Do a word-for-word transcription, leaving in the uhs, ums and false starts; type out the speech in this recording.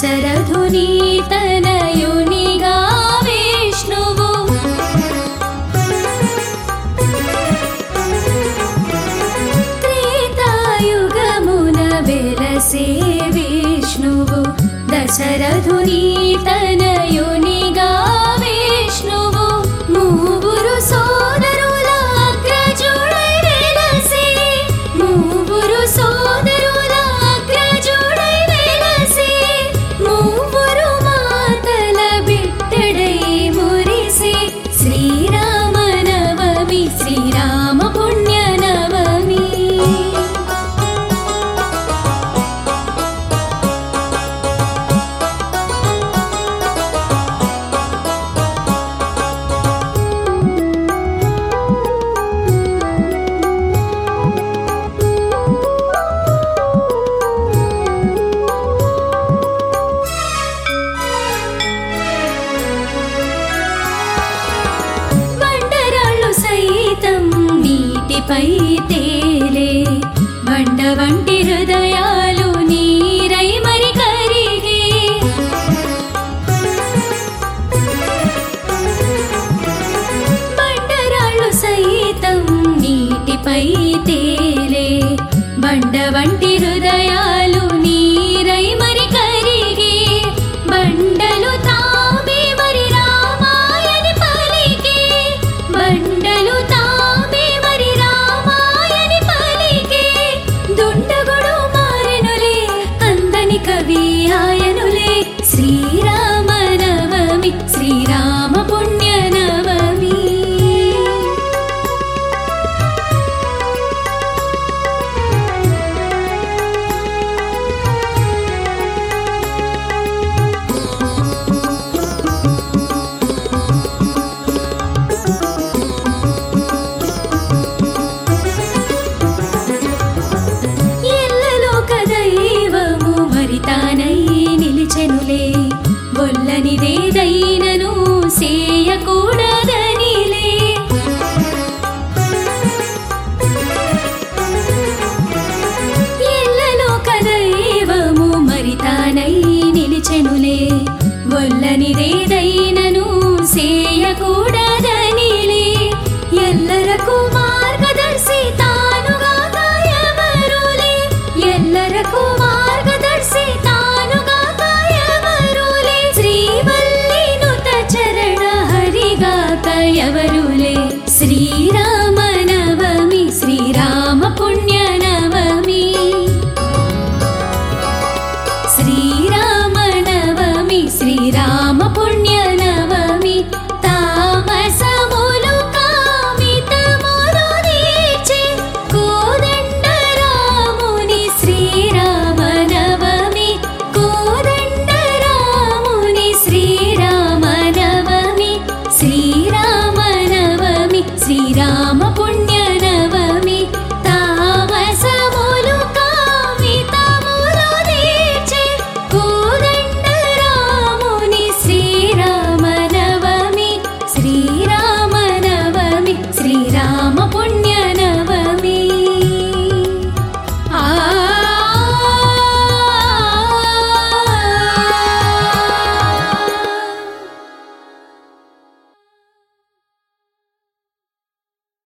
శరధునీతనయునిగా విష్ణువు త్రేతాయుగమున వెలసే విష్ణువు దశరధునీతనయునిగా విష్ణువు మూవురు సోదరుల అగ్రజుడై వెలసే మూవురు సోదరుల అగ్రజుడై వెలసే మూవురు మాతల బిడ్డడై మురిసే శ్రీరామనవమి శ్రీరామ పుణ్యనవమి. పై తేలే బండ వంటి హృదయ